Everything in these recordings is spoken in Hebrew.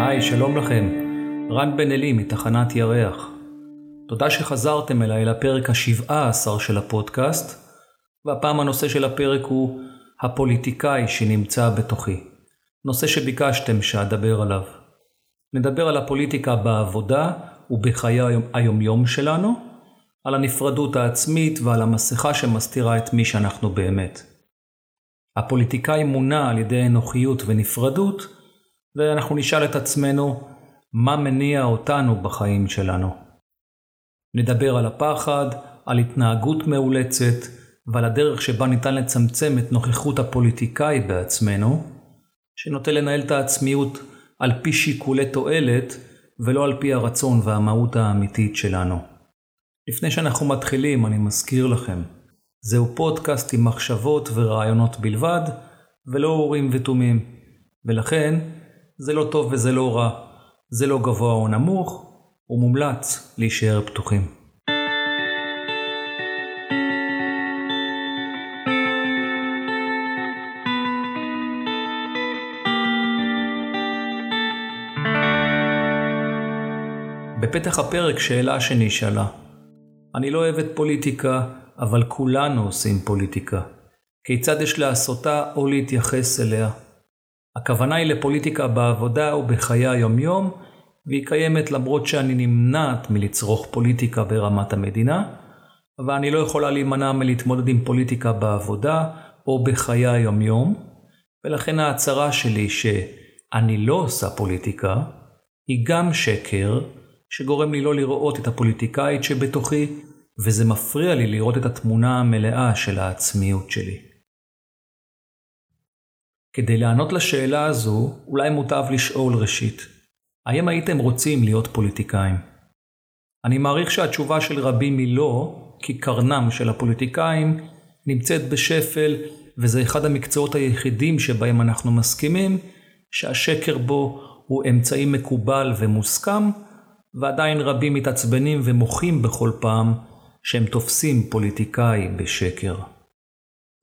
היי, שלום לכם. רן בן אלי מתחנת ירח. תודה שחזרתם אליי לפרק ה-17 של הפודקאסט, והפעם הנושא של הפרק הוא הפוליטיקאי שנמצא בתוכי. נושא שביקשתם שאדבר עליו. נדבר על הפוליטיקה בעבודה ובחיי היומיום שלנו, על הנפרדות העצמית ועל המסכה שמסתירה את מי שאנחנו באמת. הפוליטיקאי מונע על ידי אנוכיות ונפרדות, ואנחנו נשאל את עצמנו מה מניע אותנו בחיים שלנו. נדבר על הפחד, על התנהגות מאולצת ועל הדרך שבה ניתן לצמצם את נוכחות הפוליטיקאי בעצמנו, שנוטה לנהל את העצמיות על פי שיקולי תועלת ולא על פי הרצון והמהות האמיתית שלנו. לפני שאנחנו מתחילים אני מזכיר לכם, זהו פודקאסט עם מחשבות ורעיונות בלבד ולא אורים ותומים, ולכן זה לא טוב וזה לא רע, זה לא גבוה או נמוך, ומומלץ להישאר פתוחים. בפתח הפרק שאלה שנשאלה. אני לא אוהבת פוליטיקה, אבל כולנו עושים פוליטיקה. כיצד יש לעשותה או להתייחס אליה? הכוונה היא לפוליטיקה בעבודה ובחיי היומיום, והיא קיימת למרות שאני נמנעת מלצרוך פוליטיקה ברמת המדינה, ואני לא יכולה להימנע מלהתמודד עם פוליטיקה בעבודה או בחיי היומיום, ולכן ההצהרה שלי שאני לא עושה פוליטיקה, היא גם שקר שגורם לי לא לראות את הפוליטיקאית שבתוכי, וזה מפריע לי לראות את התמונה המלאה של העצמיות שלי. כדי לענות לשאלה הזו, אולי מוטב לשאול ראשית, האם הייתם רוצים להיות פוליטיקאים? אני מעריך שהתשובה של רבים היא לא, כי קרנם של הפוליטיקאים נמצאת בשפל, וזה אחד המקצועות היחידים שבהם אנחנו מסכימים, שהשקר בו הוא אמצעי מקובל ומוסכם, ועדיין רבים מתעצבנים ומוחים בכל פעם שהם תופסים פוליטיקאי בשקר.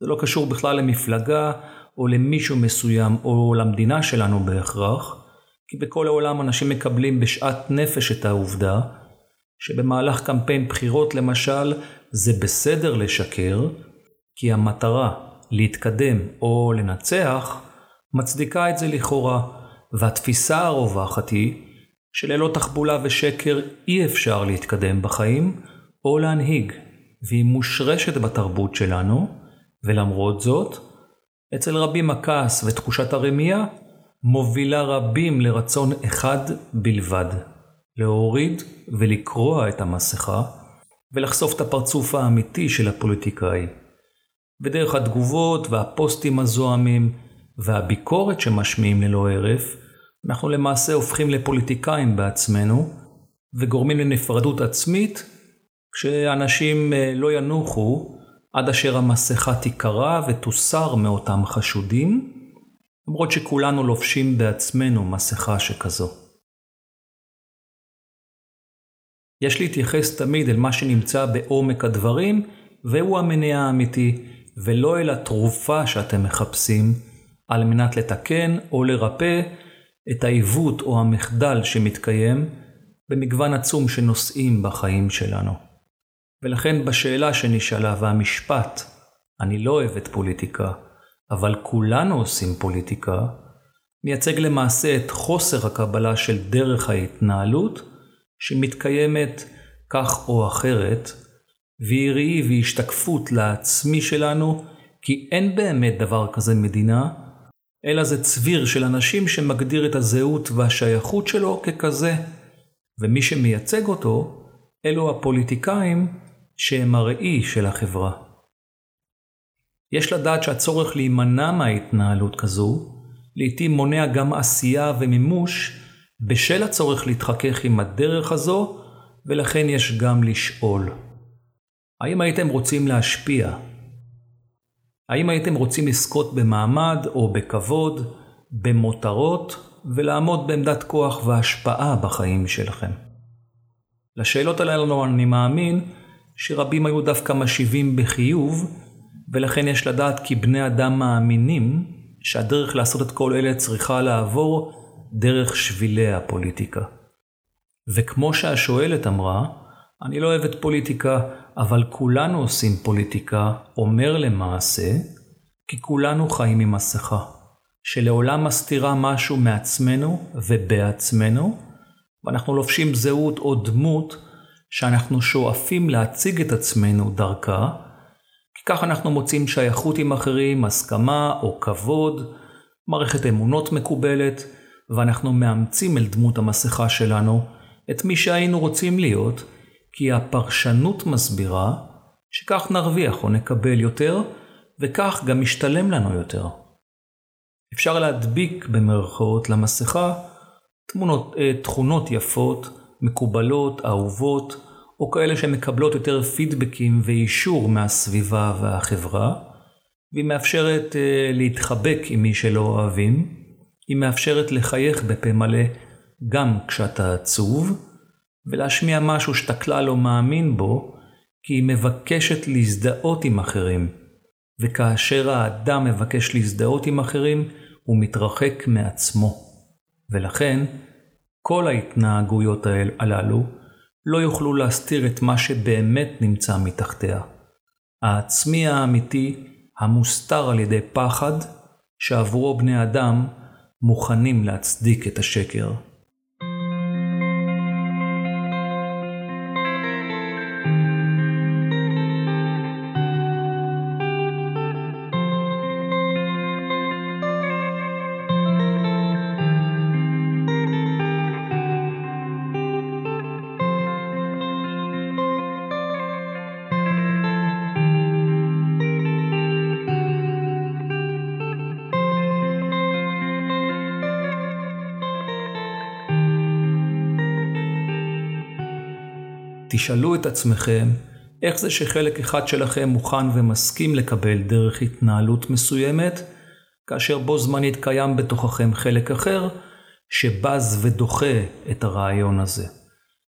זה לא קשור בכלל למפלגה, או למישהו מסוים, או למדינה שלנו בהכרח, כי בכל העולם אנשים מקבלים בשעת נפש את העובדה, שבמהלך קמפיין בחירות למשל, זה בסדר לשקר, כי המטרה להתקדם או לנצח, מצדיקה את זה לכאורה, והתפיסה הרווחת היא, שללא תחבולה ושקר אי אפשר להתקדם בחיים, או להנהיג, והיא מושרשת בתרבות שלנו, ולמרות זאת, אצל רבים הכעס ותחושת הרמיה מובילה רבים לרצון אחד בלבד, להוריד ולקרוע את המסכה ולחשוף את הפרצוף האמיתי של הפוליטיקאי. בדרך התגובות והפוסטים הזוהמים והביקורת שמשמיעים ללא הרף, אנחנו למעשה הופכים לפוליטיקאים בעצמנו וגורמים לנפרדות עצמית כשאנשים לא ינוחו, עד אשר המסכה תיקרה ותוסר מאותם חשודים, למרות שכולנו לובשים בעצמנו מסכה שכזו. יש להתייחס תמיד אל מה שנמצא בעומק הדברים, והוא המניע האמיתי, ולא אל התרופה שאתם מחפשים, על מנת לתקן או לרפא את העיוות או המחדל שמתקיים, במגוון עצום שנושאים בחיים שלנו. ולכן בשאלה שנשאלה והמשפט, אני לא אוהבת פוליטיקה, אבל כולנו עושים פוליטיקה, מייצג למעשה את חוסר הקבלה של דרך ההתנהלות, שמתקיימת כך או אחרת, והיא ראי והשתקפות לעצמי שלנו, כי אין באמת דבר כזה מדינה, אלא זה צביר של אנשים שמגדיר את הזהות והשייכות שלו ככזה, ומי שמייצג אותו, אלו הפוליטיקאים, שהם הראי של החברה. יש לדעת שהצורך להימנע מההתנהלות כזו, לעתים מונע גם עשייה ומימוש, בשל הצורך להתחכך עם הדרך הזו, ולכן יש גם לשאול. האם הייתם רוצים להשפיע? האם הייתם רוצים לזכות במעמד או בכבוד, במותרות, ולעמוד בעמדת כוח והשפעה בחיים שלכם? לשאלות הללו אני מאמין, שרבים היו דווקא משיבים בחיוב, ולכן יש לדעת כי בני אדם מאמינים שהדרך לעשות את כל אלה צריכה לעבור דרך שבילי הפוליטיקה. וכמו שהשואלת אמרה, אני לא אוהבת פוליטיקה, אבל כולנו עושים פוליטיקה, אומר למעשה, כי כולנו חיים עם מסכה, שלעולם מסתירה משהו מעצמנו ובעצמנו, ואנחנו לובשים זהות או דמות שאנחנו שואפים להציג את עצמנו דרכה, כי כך אנחנו מוצאים שייכות עם אחרים, הסכמה או כבוד, מערכת אמונות מקובלת, ואנחנו מאמצים אל דמות המסכה שלנו את מי שהיינו רוצים להיות, כי הפרשנות מסבירה שכך נרוויח או נקבל יותר, וכך גם משתלם לנו יותר. אפשר להדביק במרכאות למסכה תכונות יפות, מקובלות, אהובות, או כאלה שמקבלות יותר פידבקים ואישור מהסביבה והחברה, והיא מאפשרת להתחבק עם מי שלא אוהבים, היא מאפשרת לחייך בפה מלא גם כשאתה עצוב, ולהשמיע משהו שאתה כלל לא מאמין בו, כי היא מבקשת להזדהות עם אחרים, וכאשר האדם מבקש להזדהות עם אחרים, הוא מתרחק מעצמו. ולכן, כל ההתנהגויות הללו לא יוכלו להסתיר את מה שבאמת נמצא מתחתיה. העצמי האמיתי המוסתר על ידי פחד שעבורו בני אדם מוכנים להצדיק את השקר. תשאלו את עצמכם איך זה שחלק אחד שלכם מוכן ומסכים לקבל דרך התנהלות מסוימת, כאשר בו זמנית קיים בתוככם חלק אחר שבז ודוחה את הרעיון הזה.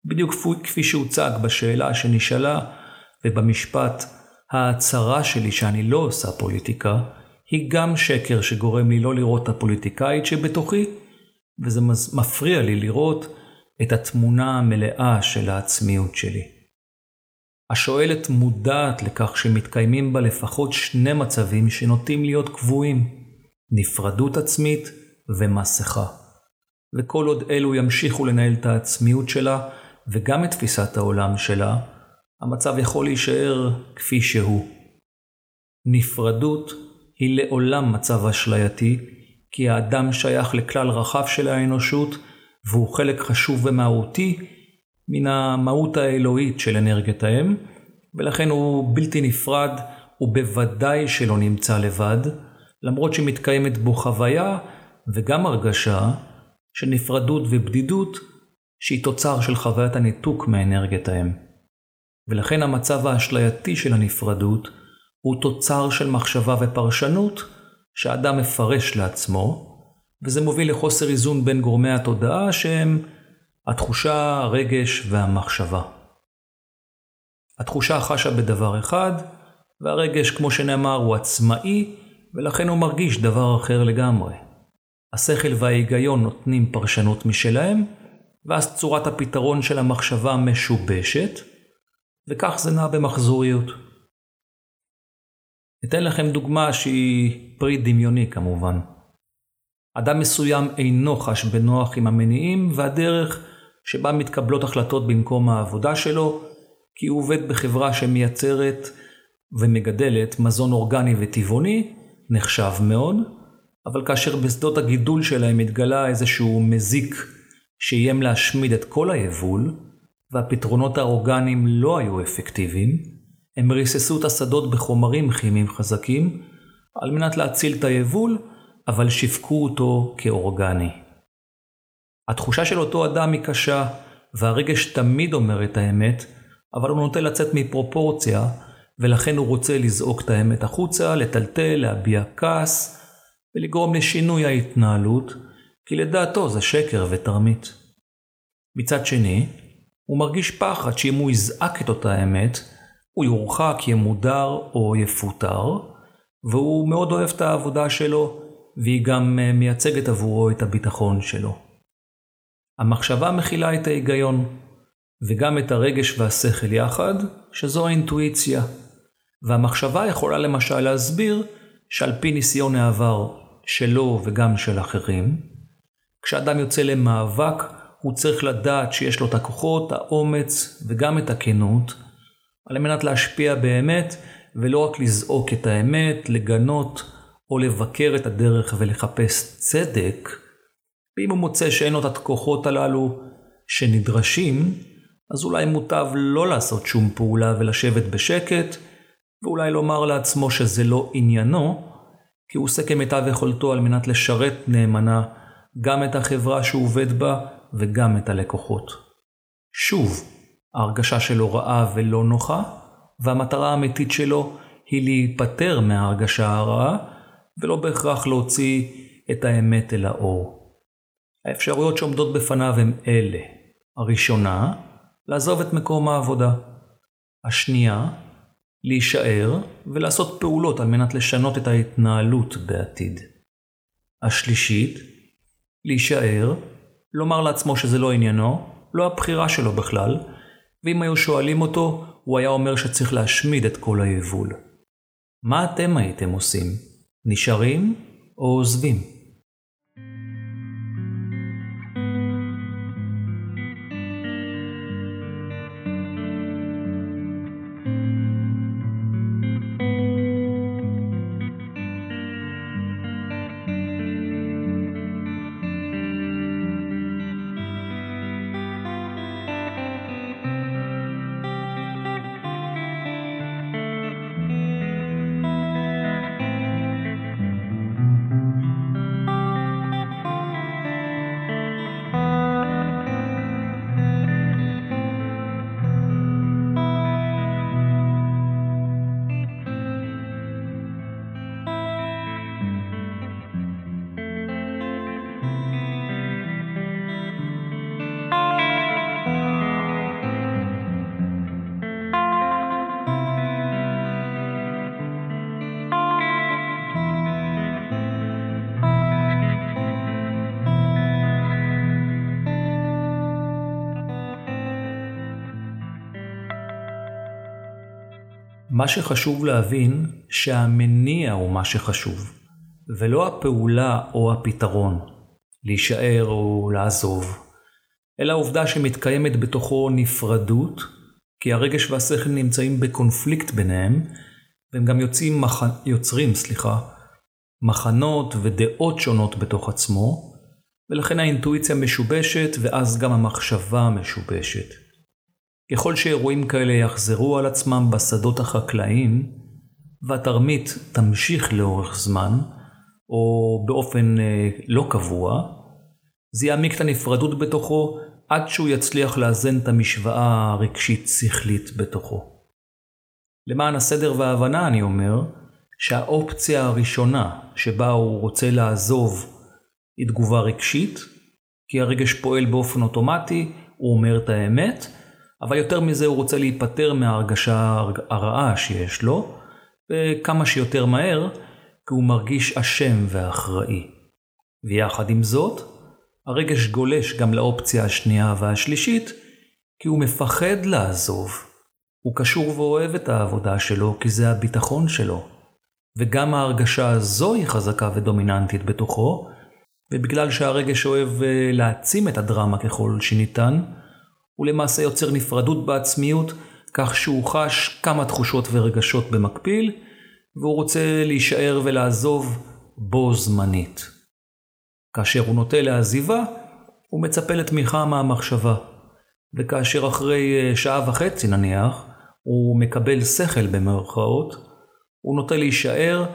בדיוק כפי שהוצג בשאלה שנשאלה ובמשפט, ההצהרה שלי שאני לא עושה פוליטיקה, היא גם שקר שגורם לי לא לראות את הפוליטיקאית שבתוכי, וזה מפריע לי לראות את התמונה המלאה של העצמיות שלי. השואלת מודעת לכך שמתקיימים בה לפחות שני מצבים שנוטים להיות קבועים, נפרדות עצמית ומסכה. וכל עוד אלו ימשיכו לנהל את העצמיות שלה וגם את תפיסת העולם שלה, המצב יכול להישאר כפי שהוא. נפרדות היא לעולם מצב אשלייתי, כי האדם שייך לכלל רחב של האנושות, והוא חלק חשוב ומהותי מן המהות האלוהית של אנרגיית האם, ולכן הוא בלתי נפרד, הוא בוודאי שלא נמצא לבד, למרות שמתקיימת בו חוויה וגם הרגשה של נפרדות ובדידות, שהיא תוצר של חוויית הניתוק מאנרגיית האם. ולכן המצב האשלייתי של הנפרדות הוא תוצר של מחשבה ופרשנות שהאדם מפרש לעצמו, וזה מוביל לחוסר איזון בין גורמי התודעה שהם התחושה, הרגש והמחשבה. התחושה חשה בדבר אחד, והרגש, כמו שנאמר, הוא עצמאי, ולכן הוא מרגיש דבר אחר לגמרי. השכל וההיגיון נותנים פרשנות משלהם, ואז צורת הפתרון של המחשבה משובשת, וכך זה נע במחזוריות. אתן לכם דוגמה שהיא פרי דמיוני כמובן. אדם מסוים אינו חש בנוח עם המניעים והדרך שבה מתקבלות החלטות במקום העבודה שלו, כי הוא עובד בחברה שמייצרת ומגדלת מזון אורגני וטבעוני, נחשב מאוד, אבל כאשר בשדות הגידול שלהם התגלה איזשהו מזיק שאיים להשמיד את כל היבול, והפתרונות האורגניים לא היו אפקטיביים, הם ריססו את השדות בחומרים כימיים חזקים על מנת להציל את היבול, אבל שיווקו אותו כאורגני. התחושה של אותו אדם היא קשה, והרגש תמיד אומר את האמת, אבל הוא נוטה לצאת מפרופורציה, ולכן הוא רוצה לזעוק את האמת החוצה, לטלטל, להביע כעס, ולגרום לשינוי ההתנהלות, כי לדעתו זה שקר ותרמית. מצד שני, הוא מרגיש פחד שאם הוא יזעק את אותה האמת, הוא יורחק, ימודר או יפוטר, והוא מאוד אוהב את העבודה שלו, והיא גם מייצגת עבורו את הביטחון שלו. המחשבה מכילה את ההיגיון, וגם את הרגש והשכל יחד, שזו האינטואיציה. והמחשבה יכולה למשל להסביר שעל פי ניסיון העבר שלו וגם של אחרים, כשאדם יוצא למאבק הוא צריך לדעת שיש לו את הכוחות, האומץ וגם את הכנות, על מנת להשפיע באמת ולא רק לזעוק את האמת, לגנות או לבקר את הדרך ולחפש צדק. ואם הוא מוצא שאין לו את הכוחות הללו שנדרשים, אז אולי מוטב לא לעשות שום פעולה ולשבת בשקט, ואולי לומר לעצמו שזה לא עניינו, כי הוא עושה כמיטב יכולתו על מנת לשרת נאמנה גם את החברה שהוא עובד בה וגם את הלקוחות. שוב, ההרגשה שלו רעה ולא נוחה, והמטרה האמיתית שלו היא להיפטר מההרגשה הרעה, ולא בהכרח להוציא את האמת אל האור. האפשרויות שעומדות בפניו הם אלה. הראשונה, לעזוב את מקום העבודה. השנייה, להישאר ולעשות פעולות על מנת לשנות את ההתנהלות בעתיד. השלישית, להישאר, לומר לעצמו שזה לא עניינו, לא הבחירה שלו בכלל, ואם היו שואלים אותו, הוא היה אומר שצריך להשמיד את כל היבול. מה אתם הייתם עושים? נשארים או עוזבים? מה שחשוב להבין שהמניע הוא מה שחשוב, ולא הפעולה או הפתרון, להישאר או לעזוב, אלא העובדה שמתקיימת בתוכו נפרדות, כי הרגש והשכל נמצאים בקונפליקט ביניהם, והם גם יוצרים מחנות ודעות שונות בתוך עצמו, ולכן האינטואיציה משובשת ואז גם המחשבה משובשת. ככל שאירועים כאלה יחזרו על עצמם בשדות החקלאים, והתרמית תמשיך לאורך זמן, או באופן לא קבוע, זה יעמיק את הנפרדות בתוכו עד שהוא יצליח לאזן את המשוואה הרגשית-שכלית בתוכו. למען הסדר וההבנה אני אומר שהאופציה הראשונה שבה הוא רוצה לעזוב היא תגובה רגשית, כי הרגש פועל באופן אוטומטי, הוא אומר את האמת, אבל יותר מזה הוא רוצה להיפטר מההרגשה הרעה שיש לו, וכמה שיותר מהר, כי הוא מרגיש אשם ואחראי. ויחד עם זאת, הרגש גולש גם לאופציה השנייה והשלישית, כי הוא מפחד לעזוב. הוא קשור ואוהב את העבודה שלו, כי זה הביטחון שלו. וגם ההרגשה הזו היא חזקה ודומיננטית בתוכו, ובגלל שהרגש אוהב להעצים את הדרמה ככל שניתן, הוא למעשה יוצר נפרדות בעצמיות, כך שהוא חש כמה תחושות ורגשות במקביל, והוא רוצה להישאר ולעזוב בו זמנית. כאשר הוא נוטה לעזיבה, הוא מצפה לתמיכה מהמחשבה, וכאשר אחרי שעה וחצי נניח, הוא מקבל שכל במרכאות, הוא נוטה להישאר,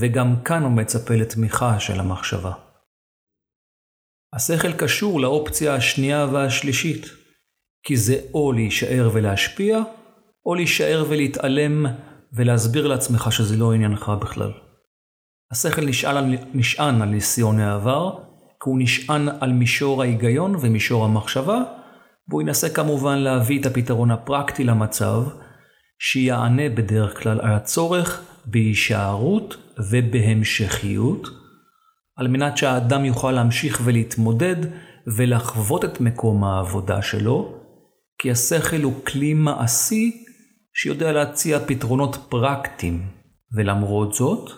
וגם כאן הוא מצפה לתמיכה של המחשבה. השכל קשור לאופציה השנייה והשלישית, כי זה או להישאר ולהשפיע, או להישאר ולהתעלם ולהסביר לעצמך שזה לא עניינך בכלל. השכל נשען על ניסיון העבר, כי הוא נשען על מישור ההיגיון ומישור המחשבה, והוא ינסה כמובן להביא את הפתרון הפרקטי למצב, שיענה בדרך כלל על הצורך בהישארות ובהמשכיות, על מנת שהאדם יוכל להמשיך ולהתמודד ולחוות את מקום העבודה שלו, כי השכל הוא כלי מעשי שיודע להציע פתרונות פרקטיים, ולמרות זאת,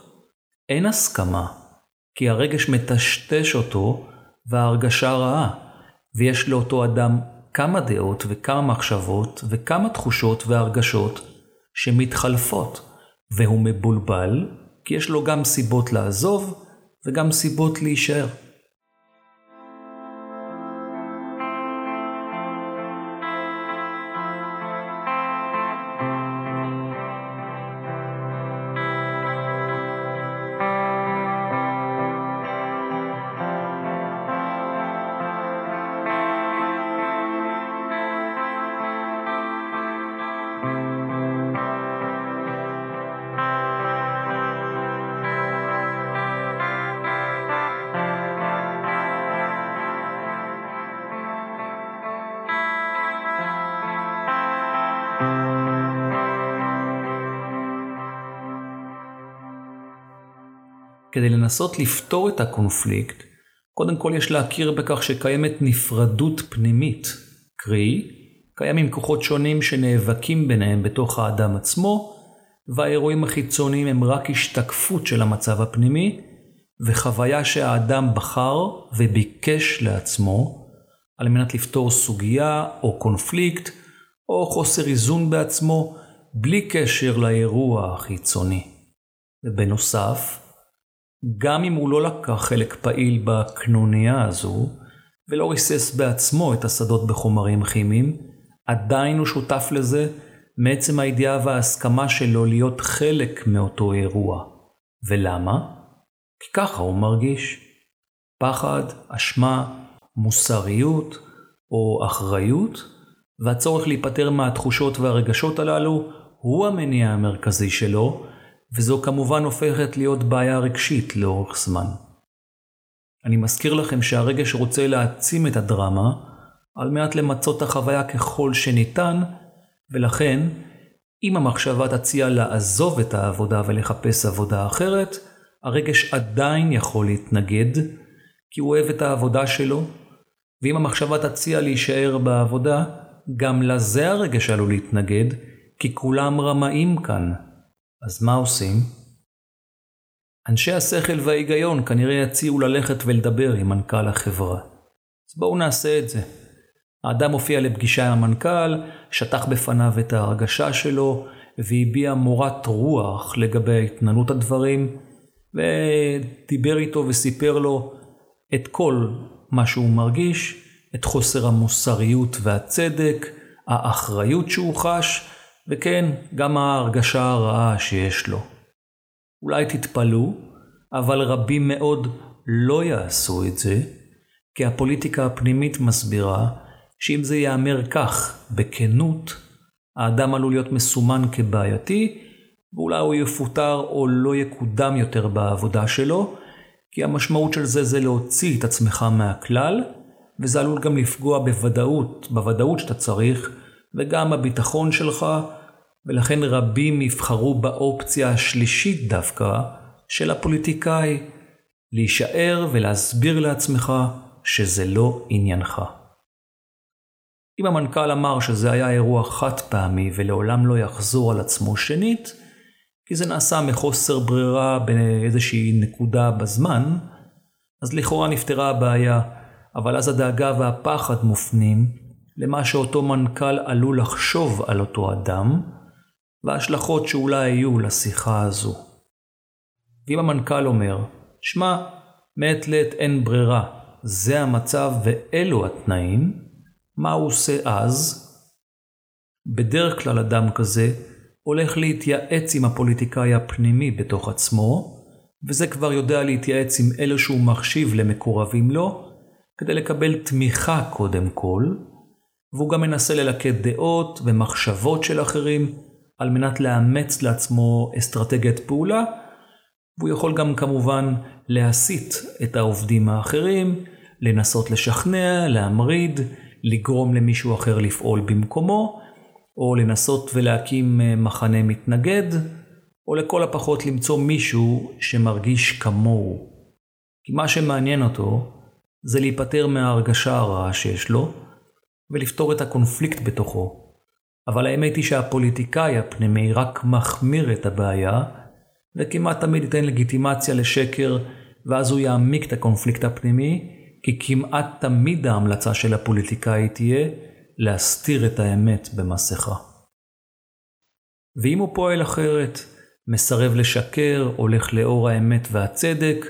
אין הסכמה, כי הרגש מטשטש אותו וההרגשה רעה, ויש לאותו אדם כמה דעות וכמה מחשבות וכמה תחושות והרגשות שמתחלפות, והוא מבולבל, כי יש לו גם סיבות לעזוב וגם סיבות להישאר. כדי לנסות לפתור את הקונפליקט, קודם כל יש להכיר בכך שקיימת נפרדות פנימית, קרי, קיימים כוחות שונים שנאבקים ביניהם בתוך האדם עצמו, והאירועים החיצוניים הם רק השתקפות של המצב הפנימי, וחוויה שהאדם בחר וביקש לעצמו, על מנת לפתור סוגיה או קונפליקט, או חוסר איזון בעצמו, בלי קשר לאירוע החיצוני. ובנוסף, גם אם הוא לא לקח חלק פעיל בקנוניה הזו, ולא ריסס בעצמו את השדות בחומרים כימיים, עדיין הוא שותף לזה מעצם הידיעה וההסכמה שלו להיות חלק מאותו אירוע. ולמה? כי ככה הוא מרגיש. פחד, אשמה, מוסריות או אחריות, והצורך להיפטר מהתחושות והרגשות הללו הוא המניע המרכזי שלו, וזו כמובן הופכת להיות בעיה רגשית לאורך זמן. אני מזכיר לכם שהרגש רוצה להעצים את הדרמה, על מנת למצות החוויה ככל שניתן, ולכן, אם המחשבה תציע לעזוב את העבודה ולחפש עבודה אחרת, הרגש עדיין יכול להתנגד, כי הוא אוהב את העבודה שלו, ואם המחשבה תציע להישאר בעבודה, גם לזה הרגש עלול להתנגד, כי כולם רמאים כאן. אז מה עושים? אנשי השכל וההיגיון כנראה יציעו ללכת ולדבר עם מנכ"ל החברה. אז בואו נעשה את זה. האדם הופיע לפגישה עם המנכ"ל, שטח בפניו את ההרגשה שלו, והביע מורת רוח לגבי התנהלות הדברים, ודיבר איתו וסיפר לו את כל מה שהוא מרגיש, את חוסר המוסריות והצדק, האחריות שהוא חש, וכן, גם ההרגשה הרעה שיש לו. אולי תתפלו, אבל רבים מאוד לא יעשו את זה, כי הפוליטיקה הפנימית מסבירה שאם זה יאמר כך, בכנות, האדם עלול להיות מסומן כבעייתי, ואולי הוא יפוטר או לא יקודם יותר בעבודה שלו, כי המשמעות של זה להוציא את עצמך מהכלל, וזה עלול גם לפגוע בוודאות שאתה צריך, וגם הביטחון שלך, ולכן רבים יבחרו באופציה השלישית דווקא של הפוליטיקאי, להישאר ולהסביר לעצמך שזה לא עניינך. אם המנכ"ל אמר שזה היה אירוע חד פעמי ולעולם לא יחזור על עצמו שנית, כי זה נעשה מחוסר ברירה באיזושהי נקודה בזמן, אז לכאורה נפתרה הבעיה, אבל אז הדאגה והפחד מופנים, למה שאותו מנכ"ל עלול לחשוב על אותו אדם, וההשלכות שאולי יהיו לשיחה הזו. ואם המנכ"ל אומר, שמע, מעת לעת אין ברירה, זה המצב ואלו התנאים, מה הוא עושה אז? בדרך כלל אדם כזה הולך להתייעץ עם הפוליטיקאי הפנימי בתוך עצמו, וזה כבר יודע להתייעץ עם אלו שהוא מחשיב למקורבים לו, כדי לקבל תמיכה קודם כל, והוא גם מנסה ללקט דעות ומחשבות של אחרים, על מנת לאמץ לעצמו אסטרטגיית פעולה, והוא יכול גם כמובן להסיט את העובדים האחרים, לנסות לשכנע, להמריד, לגרום למישהו אחר לפעול במקומו, או לנסות ולהקים מחנה מתנגד, או לכל הפחות למצוא מישהו שמרגיש כמוהו. כי מה שמעניין אותו זה להיפטר מההרגשה הרעה שיש לו ולפתור את הקונפליקט בתוכו. אבל האמת היא שהפוליטיקאי הפנימי רק מחמיר את הבעיה וכמעט תמיד ייתן לגיטימציה לשקר, ואז הוא יעמיק את הקונפליקט הפנימי, כי כמעט תמיד ההמלצה של הפוליטיקאי תהיה להסתיר את האמת במסכה. ואם הוא פועל אחרת, מסרב לשקר, הולך לאור האמת והצדק,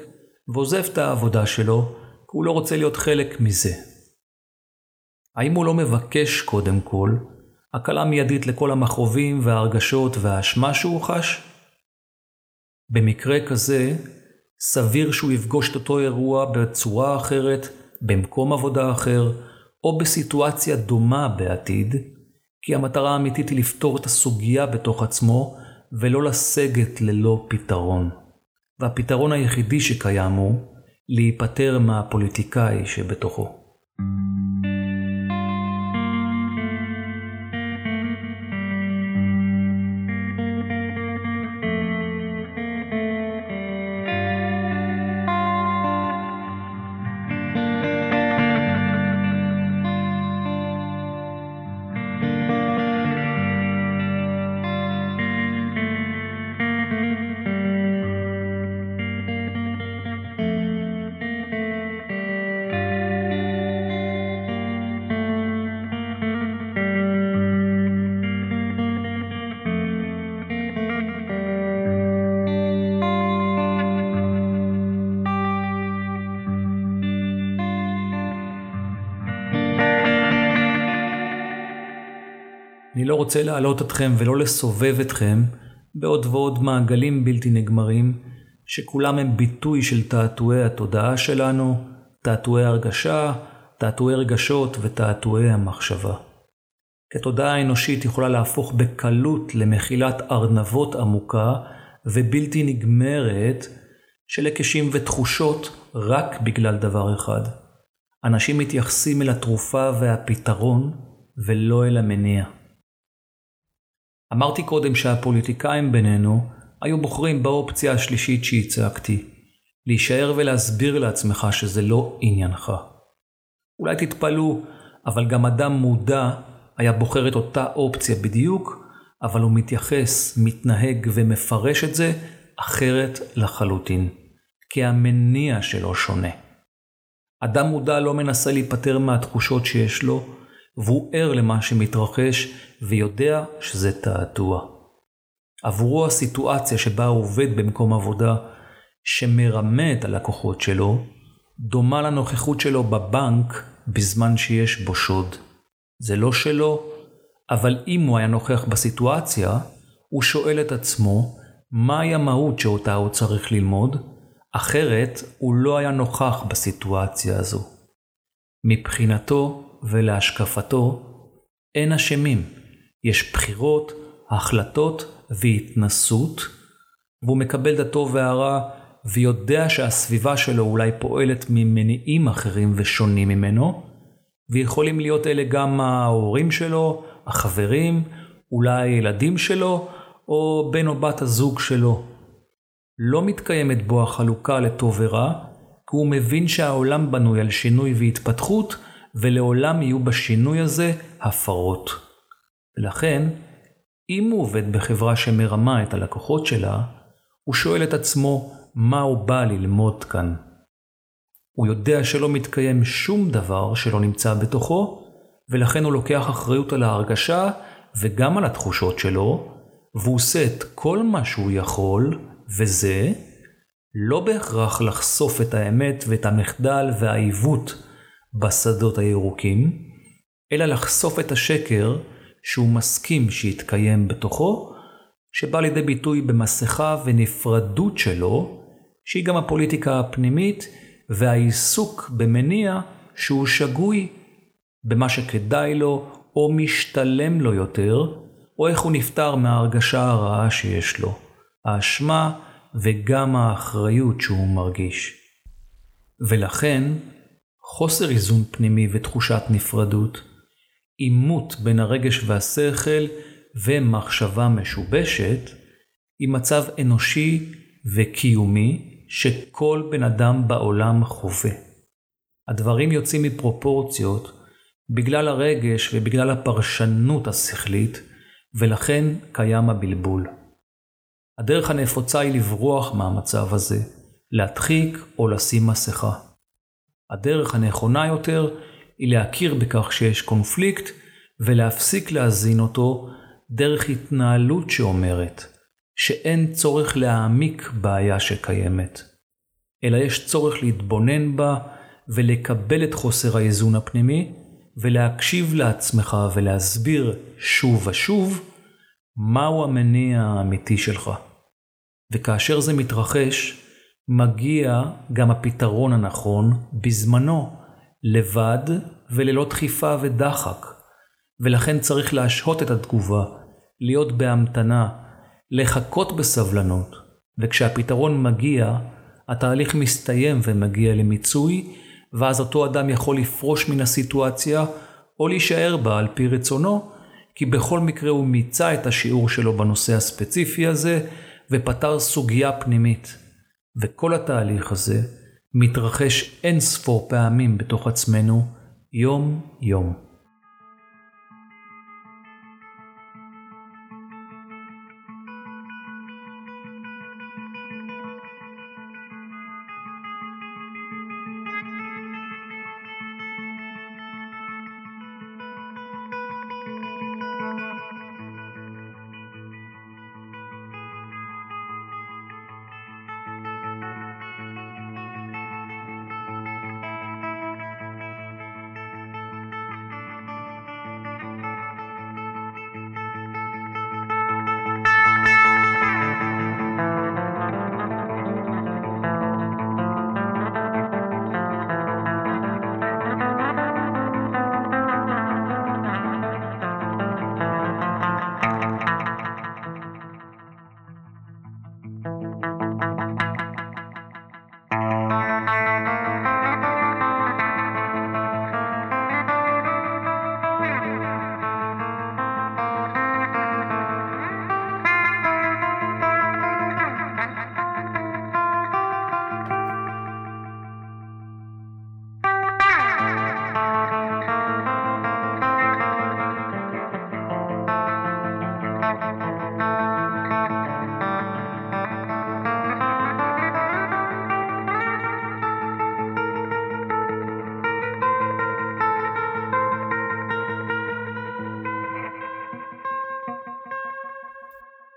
ועוזב את העבודה שלו, כי הוא לא רוצה להיות חלק מזה. האם הוא לא מבקש קודם כל, הקלה מיידית לכל המחרובים וההרגשות והאשמה שהוא חש? במקרה כזה, סביר שהוא יפגוש את אותו אירוע בצורה אחרת, במקום עבודה אחר, או בסיטואציה דומה בעתיד, כי המטרה האמיתית היא לפתור את הסוגיה בתוך עצמו, ולא לסגת ללא פתרון. והפתרון היחידי שקיים הוא להיפטר מהפוליטיקאי שבתוכו. אני לא רוצה להעלות אתכם ולא לסובב אתכם בעוד ועוד מעגלים בלתי נגמרים, שכולם הם ביטוי של תעתועי התודעה שלנו, תעתועי הרגשה, תעתועי רגשות ותעתועי המחשבה. כי התודעה האנושית יכולה להפוך בקלות למחילת ארנבות עמוקה ובלתי נגמרת של היקשים ותחושות רק בגלל דבר אחד. אנשים מתייחסים אל התרופה והפתרון ולא אל המניע. אמרתי קודם שהפוליטיקאים בינינו היו בוחרים באופציה השלישית שהצעקתי, להישאר ולהסביר לעצמך שזה לא עניינך. אולי תתפלו, אבל גם אדם מודע היה בוחר את אותה אופציה בדיוק, אבל הוא מתייחס, מתנהג ומפרש את זה אחרת לחלוטין, כי המניע שלו שונה. אדם מודע לא מנסה להיפטר מהתחושות שיש לו, והוא ער למה שמתרחש ויודע שזה תעתוע. עבורו הסיטואציה שבה הוא עובד במקום עבודה שמרמה את הלקוחות שלו, דומה לנוכחות שלו בבנק בזמן שיש בו שוד. זה לא שלו, אבל אם הוא היה נוכח בסיטואציה, הוא שואל את עצמו מהי המהות שאותה הוא צריך ללמוד, אחרת הוא לא היה נוכח בסיטואציה הזו. מבחינתו, ולהשקפתו, אין אשמים. יש בחירות, החלטות והתנסות, והוא מקבל דתו והרע, ויודע שהסביבה שלו אולי פועלת ממניעים אחרים ושונים ממנו, ויכולים להיות אלה גם ההורים שלו, החברים, אולי הילדים שלו, או בן או בת הזוג שלו. לא מתקיימת בו החלוקה לטוב ורע, כי הוא מבין שהעולם בנוי על שינוי והתפתחות, ולעולם יהיו בשינוי הזה הפרות. ולכן, אם הוא עובד בחברה שמרמה את הלקוחות שלה, הוא שואל את עצמו מה הוא בא ללמוד כאן. הוא יודע שלא מתקיים שום דבר שלא נמצא בתוכו, ולכן הוא לוקח אחריות על ההרגשה וגם על התחושות שלו, והוא עושה את כל מה שהוא יכול, וזה לא בהכרח לחשוף את האמת ואת המחדל והעיוות בשדות הירוקים, אלא לחשוף את השקר שהוא מסכים שיתקיים בתוכו, שבא לידי ביטוי במסכה ונפרדות שלו, שהיא גם הפוליטיקה הפנימית והעיסוק במניע שהוא שגוי במה שכדאי לו או משתלם לו יותר, או איך הוא נפטר מההרגשה הרעה שיש לו, האשמה וגם האחריות שהוא מרגיש. ולכן, חוסר איזון פנימי ותחושת נפרדות, עימות בין הרגש והשכל ומחשבה משובשת, היא מצב אנושי וקיומי שכל בן אדם בעולם חווה. הדברים יוצאים מפרופורציות בגלל הרגש ובגלל הפרשנות השכלית, ולכן קיים הבלבול. הדרך הנפוצה היא לברוח מהמצב הזה, להדחיק או לשים מסכה. הדרך הנכונה יותר היא להכיר בכך שיש קונפליקט ולהפסיק להזין אותו דרך התנהלות שאומרת שאין צורך להעמיק בעיה שקיימת, אלא יש צורך להתבונן בה ולקבל את חוסר האיזון הפנימי ולהקשיב לעצמך ולהסביר שוב ושוב מהו המניע האמיתי שלך. וכאשר זה מתרחש, מגיע גם הפתרון הנכון בזמנו, לבד וללא דחיפה ודחק. ולכן צריך להשהות את התגובה, להיות בהמתנה, לחכות בסבלנות. וכשהפתרון מגיע, התהליך מסתיים ומגיע למיצוי, ואז אותו אדם יכול לפרוש מן הסיטואציה או להישאר בה על פי רצונו, כי בכל מקרה הוא מיצה את השיעור שלו בנושא הספציפי הזה ופתר סוגיה פנימית. וכל התהליך הזה מתרחש אין ספור פעמים בתוך עצמנו יום יום.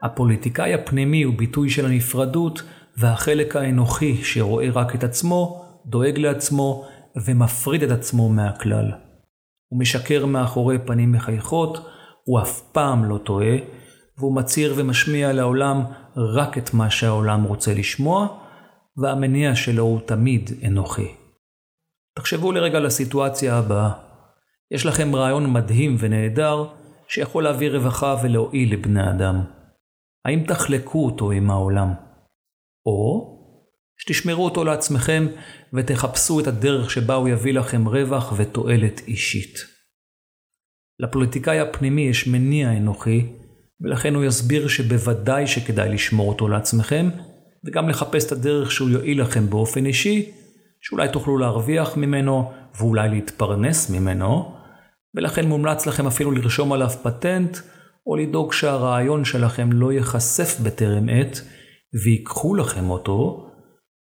הפוליטיקאי הפנימי הוא ביטוי של הנפרדות, והחלק האנוכי שרואה רק את עצמו, דואג לעצמו ומפריד את עצמו מהכלל. הוא משקר מאחורי פנים מחייכות, הוא אף פעם לא טועה, והוא מצהיר ומשמיע לעולם רק את מה שהעולם רוצה לשמוע, והמניע שלו הוא תמיד אנוכי. תחשבו לרגע לסיטואציה הבאה. יש לכם רעיון מדהים ונהדר שיכול להביא רווחה ולהועיל לבני אדם. האם תחלקו אותו עם העולם? או שתשמרו אותו לעצמכם ותחפשו את הדרך שבה הוא יביא לכם רווח ותועלת אישית. לפוליטיקאי הפנימי יש מניע אנוכי, ולכן הוא יסביר שבוודאי שכדאי לשמור אותו לעצמכם, וגם לחפש את הדרך שהוא יועיל לכם באופן אישי, שאולי תוכלו להרוויח ממנו ואולי להתפרנס ממנו, ולכן מומלץ לכם אפילו לרשום עליו פטנט, או לדאוג שהרעיון שלכם לא יחשף בטרם עת, ויקחו לכם אותו,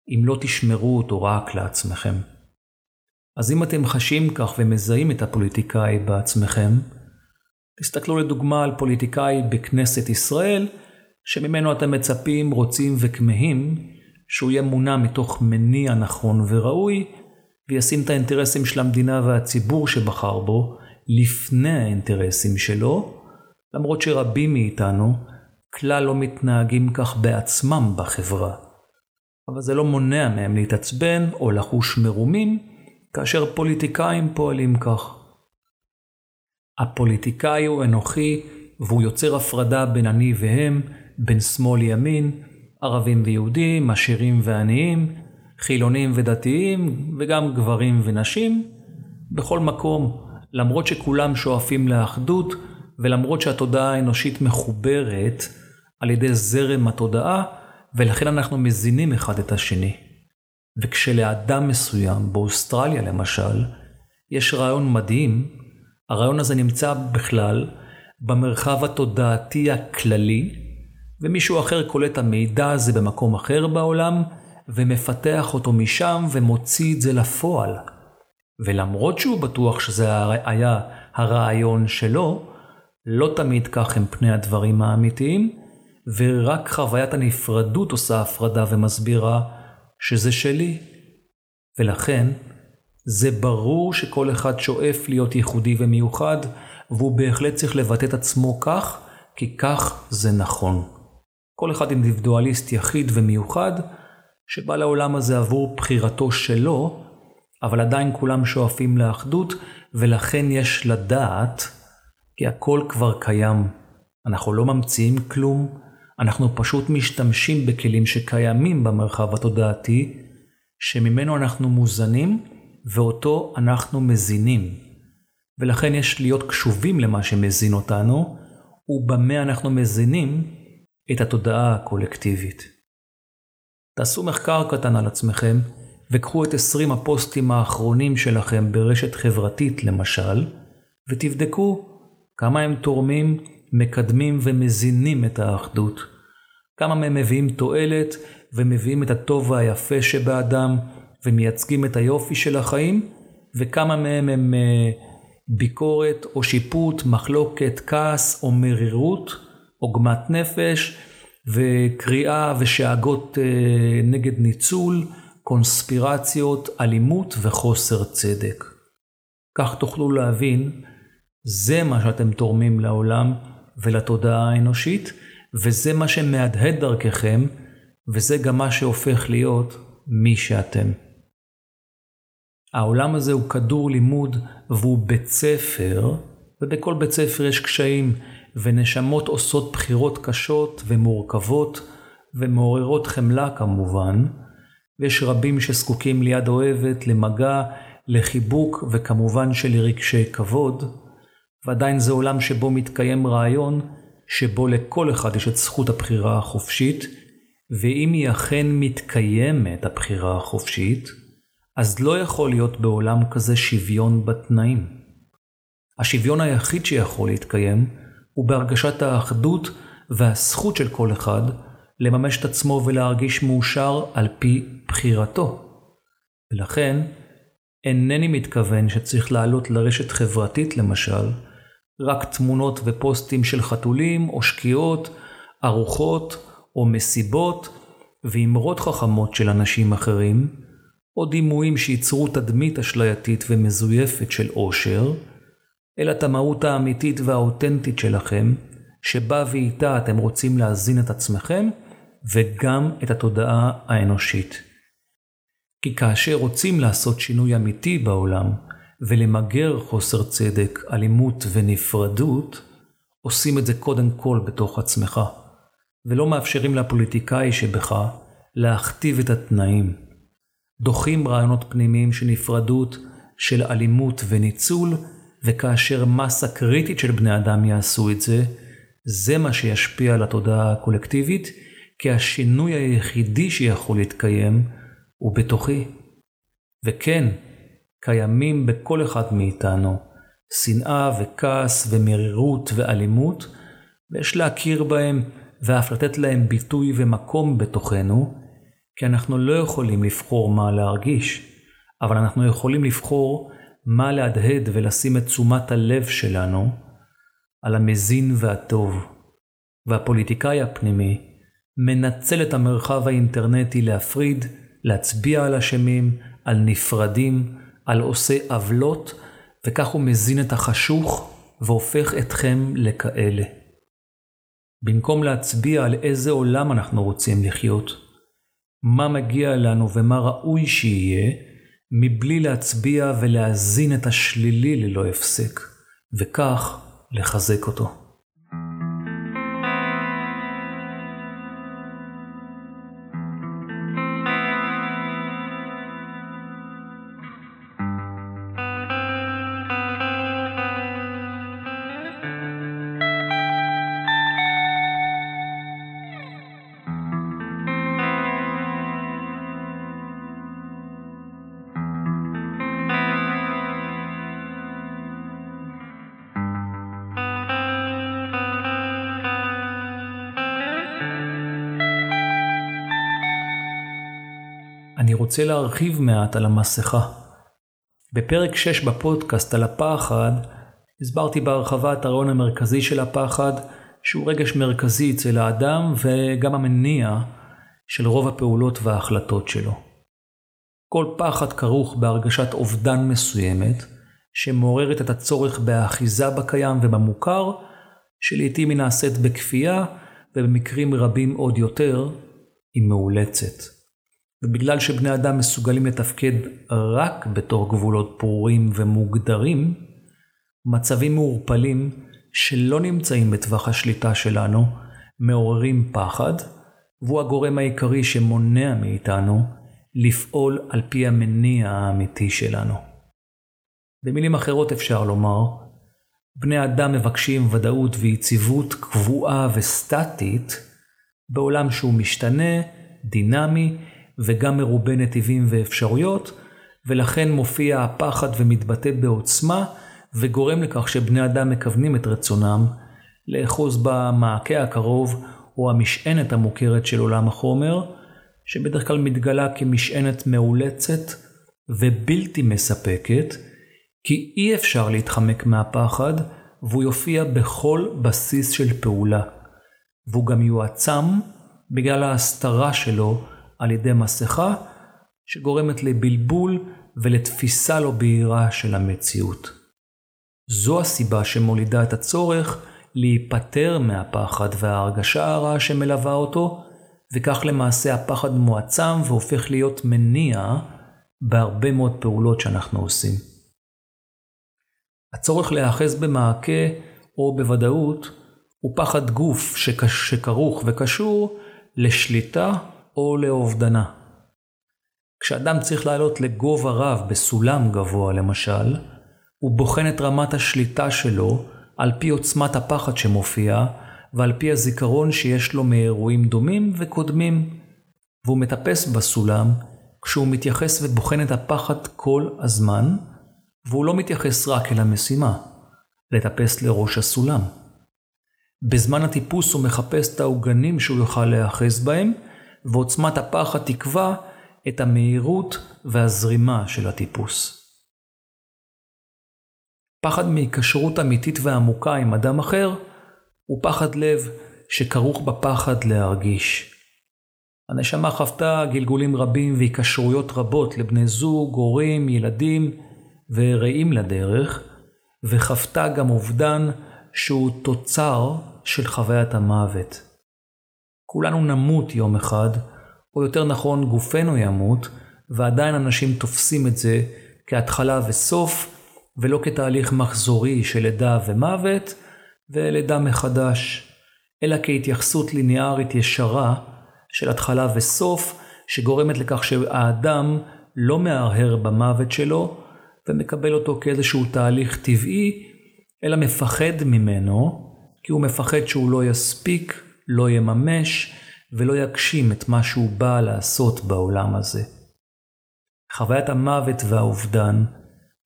אם לא תשמרו אותו רק לעצמכם. אז אם אתם חשים כך ומזהים את הפוליטיקאי בעצמכם, תסתכלו לדוגמה על פוליטיקאי בכנסת ישראל, שממנו אתם מצפים, רוצים וכמהים, שהוא יהיה מונע מתוך מניע נכון וראוי, וישים את האינטרסים של המדינה והציבור שבחר בו, לפני האינטרסים שלו, למרות שרבים מאיתנו כלל לא מתנהגים כך בעצמם בחברה. אבל זה לא מונע מהם להתעצבן או לחוש מרומים, כאשר פוליטיקאים פועלים כך. הפוליטיקאי הוא אנוכי, והוא יוצר הפרדה בין אני והם, בין שמאל לימין, ערבים ויהודים, עשירים ועניים, חילונים ודתיים, וגם גברים ונשים, בכל מקום, למרות שכולם שואפים לאחדות, ולמרות שהתודעה האנושית מחוברת על ידי זרם התודעה, ולכן אנחנו מזינים אחד את השני. וכשלאדם מסוים, באוסטרליה למשל, יש רעיון מדהים, הרעיון הזה נמצא בכלל במרחב התודעתי הכללי, ומישהו אחר קולט המידע הזה במקום אחר בעולם, ומפתח אותו משם ומוציא את זה לפועל. ולמרות שהוא בטוח שזה היה הרעיון שלו, לא תמיד כך הם פני הדברים האמיתיים, ורק חוויית הנפרדות עושה הפרדה ומסבירה שזה שלי. ולכן זה ברור שכל אחד שואף להיות ייחודי ומיוחד, והוא בהחלט צריך לבטא את עצמו כך, כי כך זה נכון. כל אחד אינדיבידואליסט יחיד ומיוחד, שבא לעולם הזה עבור בחירתו שלו, אבל עדיין כולם שואפים לאחדות, ולכן יש לדעת, כי הכל כבר קיים. אנחנו לא ממציאים כלום, אנחנו פשוט משתמשים בכלים שקיימים במרחב התודעתי, שממנו אנחנו מוזנים, ואותו אנחנו מזינים. ולכן יש להיות קשובים למה שמזין אותנו, ובמה אנחנו מזינים את התודעה הקולקטיבית. תעשו מחקר קטן על עצמכם, וקחו את 20 הפוסטים האחרונים שלכם ברשת חברתית למשל, ותבדקו כמה הם תורמים, מקדמים ומזינים את האחדות. כמה מהם מביאים תועלת ומביאים את הטוב והיפה שבאדם ומייצגים את היופי של החיים, וכמה מהם הם ביקורת או שיפוט, מחלוקת, כעס או מרירות, עוגמת נפש וקריאה ושאגות נגד ניצול, קונספירציות, אלימות וחוסר צדק. כך תוכלו להבין, זה מה שאתם תורמים לעולם ולתודעה האנושית, וזה מה שמהדהד דרככם, וזה גם מה שהופך להיות מי שאתם. העולם הזה הוא כדור לימוד והוא בית ספר, ובכל בית ספר יש קשיים, ונשמות עושות בחירות קשות ומורכבות, ומעוררות חמלה כמובן, ויש רבים שזקוקים ליד אוהבת, למגע, לחיבוק וכמובן שלרגשי כבוד, ועדיין זה עולם שבו מתקיים רעיון שבו לכל אחד יש את זכות הבחירה החופשית, ואם היא אכן מתקיימת הבחירה החופשית, אז לא יכול להיות בעולם כזה שוויון בתנאים. השוויון היחיד שיכול להתקיים הוא בהרגשת האחדות והזכות של כל אחד לממש את עצמו ולהרגיש מאושר על פי בחירתו. ולכן אינני מתכוון שצריך לעלות לרשת חברתית למשל, רק תמונות ופוסטים של חתולים או שקיעות, ארוחות או מסיבות ואמרות חכמות של אנשים אחרים, או דימויים שייצרו תדמית אשלייתית ומזויפת של עושר, אלא את המהות האמיתית והאותנטית שלכם, שבה ואיתה אתם רוצים להזין את עצמכם וגם את התודעה האנושית. כי כאשר רוצים לעשות שינוי אמיתי בעולם ולמגר חוסר צדק, אלימות ונפרדות, עושים את זה קודם כל בתוך עצמך, ולא מאפשרים לפוליטיקאי שבך להכתיב את התנאים. דוחים רעיונות פנימיים של נפרדות, של אלימות וניצול, וכאשר מסה קריטית של בני אדם יעשו את זה, זה מה שישפיע על התודעה הקולקטיבית, כי השינוי היחידי שיכול להתקיים הוא בתוכי. וכן, קיימים בכל אחד מאיתנו שנאה וכעס ומרירות ואלימות, ויש להכיר בהם ואף לתת להם ביטוי ומקום בתוכנו, כי אנחנו לא יכולים לבחור מה להרגיש, אבל אנחנו יכולים לבחור מה להדהד ולשים את תשומת הלב שלנו על המזין והטוב. והפוליטיקאי הפנימי מנצל את המרחב האינטרנטי להפריד, להצביע על אשמים, על נפרדים, על עושי עוולות, וכך הוא מזין את החשוך והופך אתכם לכאלה. במקום להצביע על איזה עולם אנחנו רוצים לחיות, מה מגיע לנו ומה ראוי שיהיה, מבלי להצביע ולהזין את השלילי ללא הפסק, וכך לחזק אותו. אני רוצה להרחיב מעט על המסכה. בפרק 6 בפודקאסט על הפחד, הסברתי בהרחבה את הרעיון המרכזי של הפחד, שהוא רגש מרכזי אצל האדם וגם המניע של רוב הפעולות וההחלטות שלו. כל פחד כרוך בהרגשת אובדן מסוימת, שמעוררת את הצורך באחיזה בקיים ובמוכר, שלעיתים היא נעשית בכפייה ובמקרים רבים עוד יותר היא מאולצת. ובגלל שבני אדם מסוגלים לתפקד רק בתור גבולות ברורים ומוגדרים, מצבים מעורפלים שלא נמצאים בטווח השליטה שלנו מעוררים פחד, והוא הגורם העיקרי שמונע מאיתנו לפעול על פי המניע האמיתי שלנו. במילים אחרות אפשר לומר, בני אדם מבקשים ודאות ויציבות קבועה וסטטית בעולם שהוא משתנה, דינמי וגם מרובה נתיבים ואפשרויות, ולכן מופיע הפחד ומתבטא בעוצמה וגורם לכך שבני אדם מכוונים את רצונם לאחוז במעקה הקרוב או המשענת המוכרת של עולם החומר, שבדרך כלל מתגלה כמשענת מאולצת ובלתי מספקת, כי אי אפשר להתחמק מהפחד והוא יופיע בכל בסיס של פעולה, והוא גם יועצם בגלל ההסתרה שלו על ידי מסכה שגורמת לבלבול ולתפיסה לא בהירה של המציאות. זו הסיבה שמולידה את הצורך להיפטר מהפחד וההרגשה הרעה שמלווה אותו, וכך למעשה הפחד מועצם והופך להיות מניע בהרבה מאוד פעולות שאנחנו עושים. הצורך להיאחז במעקה או בוודאות הוא פחד גוף שכרוך וקשור לשליטה או לאובדנה. כשאדם צריך לעלות לגובה רב בסולם גבוה למשל, הוא בוחן את רמת השליטה שלו על פי עוצמת הפחד שמופיע ועל פי הזיכרון שיש לו מאירועים דומים וקודמים, והוא מטפס בסולם כשהוא מתייחס ובוחן את הפחד כל הזמן, והוא לא מתייחס רק אל המשימה, לטפס לראש הסולם. בזמן הטיפוס הוא מחפש את העוגנים שהוא יוכל להיאחז בהם, ועוצמת הפחד תקבע את המהירות והזרימה של הטיפוס. פחד מהיקשרות אמיתית ועמוקה עם אדם אחר הוא פחד לב שכרוך בפחד להרגיש. הנשמה חוותה גלגולים רבים והיקשרויות רבות לבני זוג, הורים, ילדים ורעים לדרך, וחוותה גם אובדן שהוא תוצר של חוויית המוות. כולנו נמות יום אחד, או יותר נכון גופנו ימות, ועדיין אנשים תופסים את זה כהתחלה וסוף, ולא כתהליך מחזורי של לידה ומוות ולידה מחדש, אלא כהתייחסות ליניארית ישרה של התחלה וסוף, שגורמת לכך שהאדם לא מהרהר במוות שלו ומקבל אותו כאיזשהו תהליך טבעי, אלא מפחד ממנו, כי הוא מפחד שהוא לא יספיק, לא יממש ולא יגשים את מה שהוא בא לעשות בעולם הזה. חוויית המוות והאובדן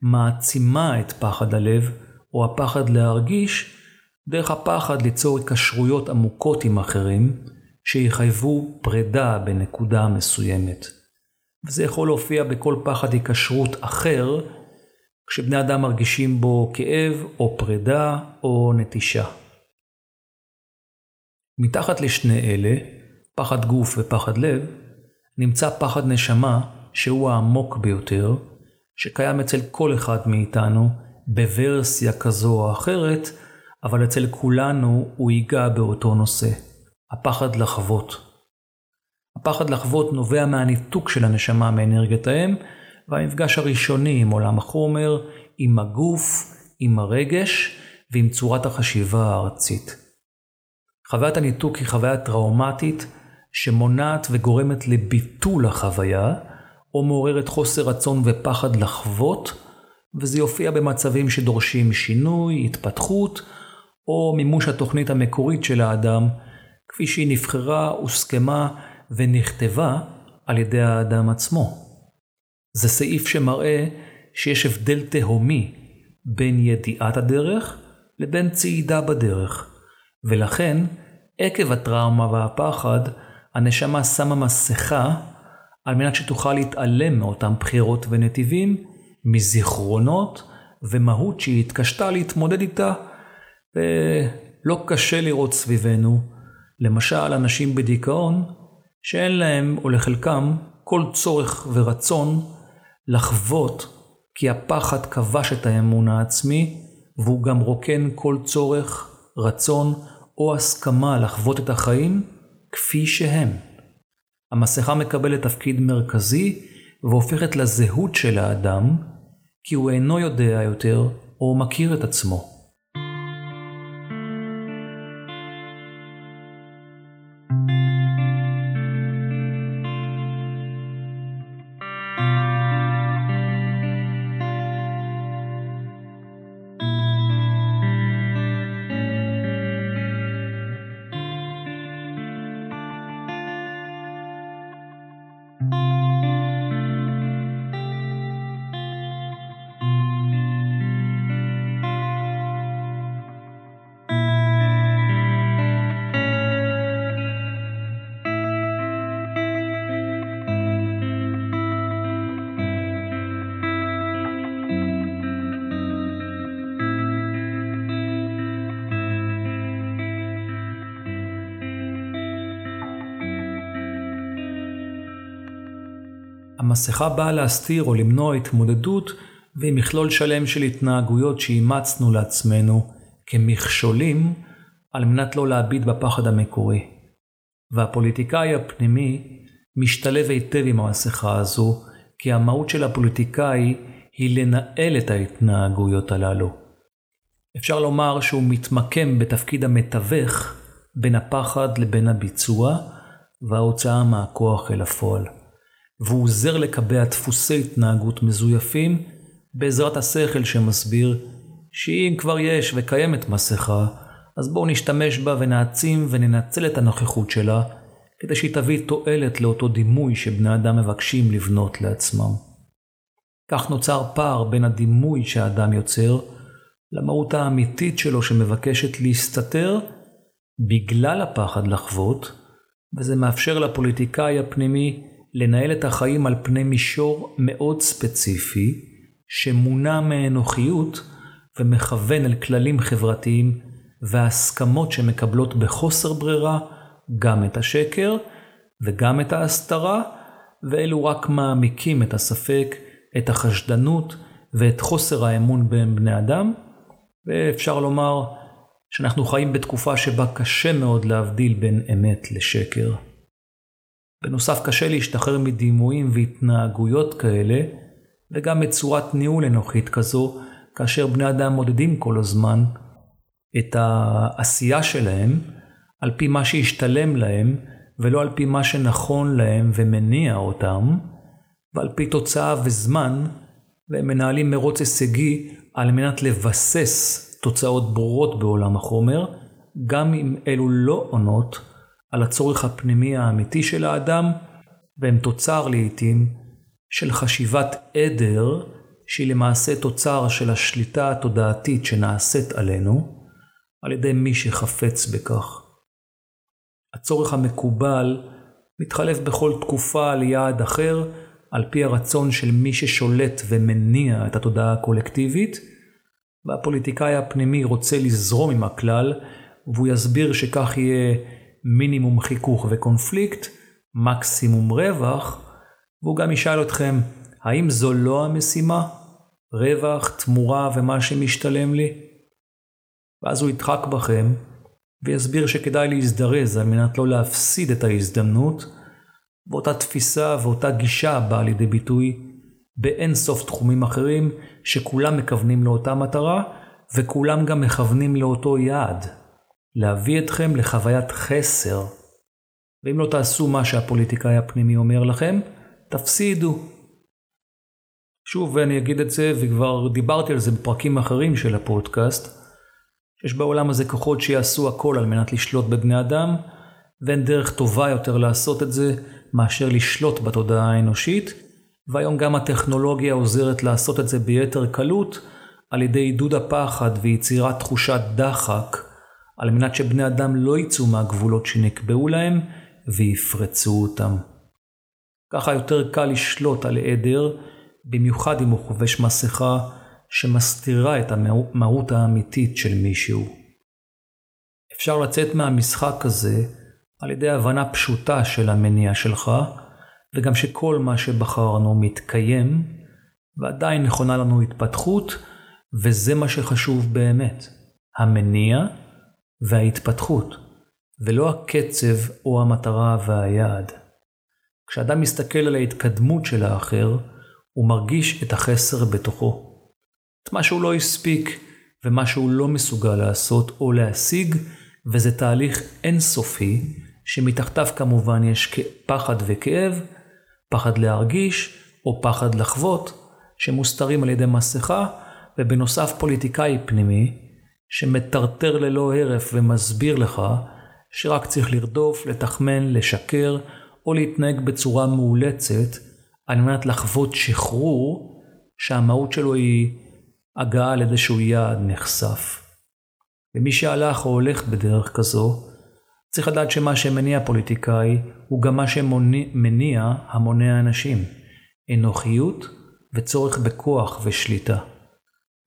מעצימה את פחד הלב או הפחד להרגיש דרך הפחד ליצור התקשרויות עמוקות עם אחרים שיחייבו פרידה בנקודה מסוימת. וזה יכול להופיע בכל פחד היקשרות אחר כשבני אדם מרגישים בו כאב או פרידה או נטישה. מתחת לשני אלה, פחד גוף ופחד לב, נמצא פחד נשמה שהוא העמוק ביותר, שקיים אצל כל אחד מאיתנו בוורסיה כזו או אחרת, אבל אצל כולנו הוא ייגע באותו נושא, הפחד לחוות. הפחד לחוות נובע מהניתוק של הנשמה מאנרגיית האם, והמפגש הראשוני עם עולם החומר, עם הגוף, עם הרגש ועם צורת החשיבה הארצית. חוויית הניתוק היא חוויה טראומטית שמונעת וגורמת לביטול החוויה, או מעוררת חוסר רצון ופחד לחוות, וזה יופיע במצבים שדורשים שינוי, התפתחות, או מימוש התוכנית המקורית של האדם, כפי שהיא נבחרה, הוסכמה ונכתבה על ידי האדם עצמו. זה סעיף שמראה שיש הבדל תהומי בין ידיעת הדרך לבין צעידה בדרך, ולכן עקב הטראומה והפחד הנשמה שמה מסכה על מנת שתוכל להתעלם מאותם בחירות ונתיבים, מזיכרונות ומהות שהיא התקשתה להתמודד איתה, ולא קשה לראות סביבנו, למשל אנשים בדיכאון, שאין להם או לחלקם כל צורך ורצון לחוות, כי הפחד כבש את האמון העצמי, והוא גם רוקן כל צורך, רצון או הסכמה לחוות את החיים כפי שהם. המסכה מקבלת תפקיד מרכזי והופכת לזהות של האדם, כי הוא אינו יודע יותר או מכיר את עצמו. המסכה באה להסתיר או למנוע התמודדות ועם מכלול שלם של התנהגויות שאימצנו לעצמנו כמכשולים על מנת לא להביט בפחד המקורי. והפוליטיקאי הפנימי משתלב היטב עם המסכה הזו, כי המהות של הפוליטיקאי היא לנהל את ההתנהגויות הללו. אפשר לומר שהוא מתמקם בתפקיד המתווך בין הפחד לבין הביצוע וההוצאה מהכוח אל הפועל. והוא עוזר לקבע דפוסי התנהגות מזויפים בעזרת השכל שמסביר שאם כבר יש וקיימת מסכה, אז בואו נשתמש בה ונעצים וננצל את הנוכחות שלה כדי שהיא תביא תועלת לאותו דימוי שבני אדם מבקשים לבנות לעצמם. כך נוצר פער בין הדימוי שהאדם יוצר למהות האמיתית שלו שמבקשת להסתתר בגלל הפחד לחוות, וזה מאפשר לפוליטיקאי הפנימי לנהל את החיים על פני מישור מאוד ספציפי, שמונע מאנוכיות ומכוון אל כללים חברתיים והסכמות שמקבלות בחוסר ברירה גם את השקר וגם את ההסתרה, ואלו רק מעמיקים את הספק, את החשדנות ואת חוסר האמון בין בני אדם. ואפשר לומר שאנחנו חיים בתקופה שבה קשה מאוד להבדיל בין אמת לשקר. בנוסף, קשה להשתחרר מדימויים והתנהגויות כאלה, וגם מצורת ניהול אנוכית כזו, כאשר בני אדם מודדים כל הזמן את העשייה שלהם על פי מה שישתלם להם, ולא על פי מה שנכון להם ומניע אותם, ועל פי תוצאה וזמן, והם מנהלים מרוץ הישגי על מנת לבסס תוצאות ברורות בעולם החומר, גם אם אלו לא עונות על הצורך הפנימי האמיתי של האדם, והם תוצר לעתים של חשיבת עדר, שהיא למעשה תוצר של השליטה התודעתית שנעשית עלינו, על ידי מי שחפץ בכך. הצורך המקובל מתחלף בכל תקופה על יעד אחר, על פי הרצון של מי ששולט ומניע את התודעה הקולקטיבית, והפוליטיקאי הפנימי רוצה לזרום עם הכלל, והוא יסביר שכך יהיה מינימום חיכוך וקונפליקט, מקסימום רווח, והוא גם ישאל אתכם, האם זו לא המשימה? רווח, תמורה ומה שמשתלם לי? ואז הוא ידחק בכם, ויסביר שכדאי להזדרז על מנת לא להפסיד את ההזדמנות, ואותה תפיסה ואותה גישה באה לידי ביטוי באין סוף תחומים אחרים, שכולם מכוונים לאותה מטרה, וכולם גם מכוונים לאותו יעד. להביא אתכם לחוויית חסר. ואם לא תעשו מה שהפוליטיקאי הפנימי אומר לכם, תפסידו. שוב, ואני אגיד את זה, וכבר דיברתי על זה בפרקים אחרים של הפודקאסט, שיש בעולם הזה כוחות שיעשו הכל על מנת לשלוט בבני אדם, ואין דרך טובה יותר לעשות את זה מאשר לשלוט בתודעה האנושית, והיום גם הטכנולוגיה עוזרת לעשות את זה ביתר קלות, על ידי עידוד הפחד ויצירת תחושת דחק, על מנת שבני אדם לא יצאו מהגבולות שנקבעו להם ויפרצו אותם. ככה יותר קל לשלוט על העדר, במיוחד אם הוא חובש מסכה שמסתירה את המהות האמיתית של מישהו. אפשר לצאת מהמשחק הזה על ידי הבנה פשוטה של המניע שלך, וגם שכל מה שבחרנו מתקיים, ועדיין נכונה לנו התפתחות, וזה מה שחשוב באמת, המניע וההתפתחות, ולא הקצב או המטרה והיעד. כשאדם מסתכל על ההתקדמות של האחר, הוא מרגיש את החסר בתוכו. את מה שהוא לא הספיק ומה שהוא לא מסוגל לעשות או להשיג, וזה תהליך אינסופי שמתחתיו כמובן יש פחד וכאב, פחד להרגיש או פחד לחוות שמוסתרים על ידי מסכה, ובנוסף פוליטיקאי פנימי שמטרטר ללא הרף ומסביר לך שרק צריך לרדוף, לתחמן, לשקר או להתנהג בצורה מאולצת על מנת לחוות שחרור שהמהות שלו היא הגעה לאיזשהו יעד נחשף. ומי שהלך או הולך בדרך כזו צריך לדעת שמה שמניע פוליטיקאי הוא גם מה שמניע המוני האנשים, אנוכיות וצורך בכוח ושליטה.